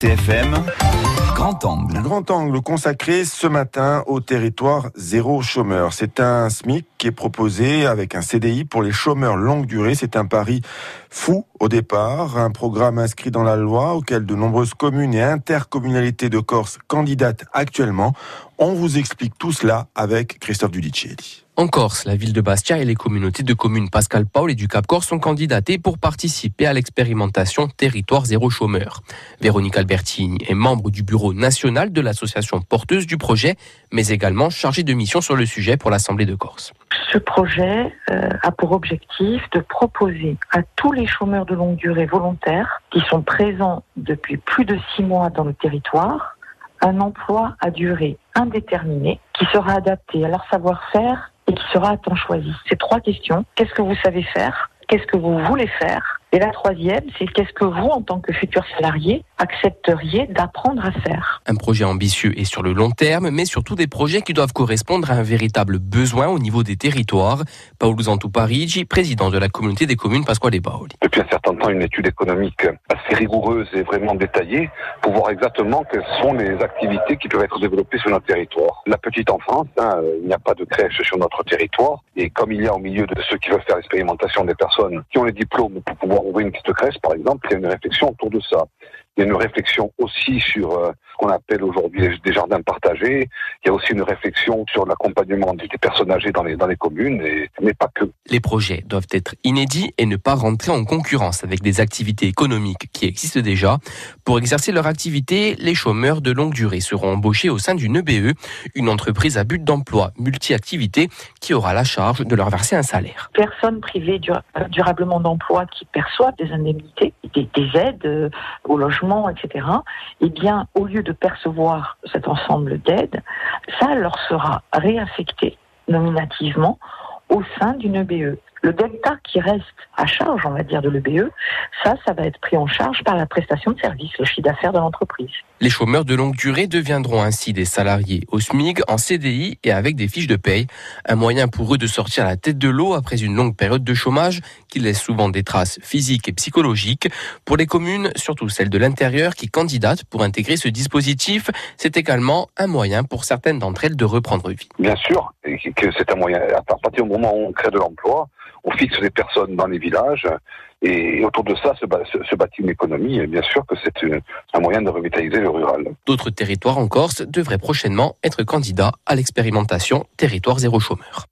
TFM, Grand Angle consacré ce matin au territoire zéro chômeur. C'est un SMIC qui est proposé avec un CDI pour les chômeurs longue durée. C'est un pari fou au départ, un programme inscrit dans la loi auquel de nombreuses communes et intercommunalités de Corse candidatent actuellement. On vous explique tout cela avec Christophe Dudicelli. En Corse, la ville de Bastia et les communautés de communes Pasquale Paoli et du Cap Corse sont candidatées pour participer à l'expérimentation Territoire Zéro Chômeur. Véronique Albertini est membre du bureau national de l'association porteuse du projet, mais également chargée de mission sur le sujet pour l'Assemblée de Corse. Ce projet a pour objectif de proposer à tous les chômeurs de longue durée volontaires qui sont présents depuis plus de 6 mois dans le territoire, un emploi à durée indéterminée qui sera adapté à leur savoir-faire et qui sera à temps choisi. Ces 3 questions, qu'est-ce que vous savez faire? Qu'est-ce que vous voulez faire? Et la 3e, c'est qu'est-ce que vous, en tant que futur salarié, accepteriez d'apprendre à faire? Un projet ambitieux et sur le long terme, mais surtout des projets qui doivent correspondre à un véritable besoin au niveau des territoires. Paul Zantou-Parigi, président de la communauté des communes Pasquale Paoli. Depuis un certain temps, une étude économique assez rigoureuse et vraiment détaillée pour voir exactement quelles sont les activités qui peuvent être développées sur notre territoire. La petite enfance, il n'y a pas de crèche sur notre territoire. Et comme il y a au milieu de ceux qui veulent faire l'expérimentation des personnes qui ont les diplômes pour pouvoir ouvrir une petite crèche, par exemple, il y a une réflexion autour de ça. Il y a une réflexion aussi sur ce qu'on appelle aujourd'hui des jardins partagés. Il y a aussi une réflexion sur l'accompagnement des personnes âgées dans les communes, mais pas que. Les projets doivent être inédits et ne pas rentrer en concurrence avec des activités économiques qui existent déjà. Pour exercer leur activité, les chômeurs de longue durée seront embauchés au sein d'une EBE, une entreprise à but d'emploi multi-activité qui aura la charge de leur verser un salaire. Personne privée durablement d'emploi qui perçoit des indemnités, des aides au logement, etc., eh bien, au lieu de percevoir cet ensemble d'aides, ça leur sera réaffecté nominativement au sein d'une EBE. Le delta qui reste à charge, on va dire, de l'EBE, ça va être pris en charge par la prestation de service, le chiffre d'affaires de l'entreprise. Les chômeurs de longue durée deviendront ainsi des salariés au SMIC, en CDI et avec des fiches de paye. Un moyen pour eux de sortir la tête de l'eau après une longue période de chômage qui laisse souvent des traces physiques et psychologiques. Pour les communes, surtout celles de l'intérieur qui candidatent pour intégrer ce dispositif, c'est également un moyen pour certaines d'entre elles de reprendre vie. Bien sûr que c'est un moyen. À partir du moment où on crée de l'emploi, on fixe des personnes dans les villages et autour de ça se bâtit une économie. Et bien sûr que c'est un moyen de revitaliser le rural. D'autres territoires en Corse devraient prochainement être candidats à l'expérimentation Territoire Zéro Chômeur.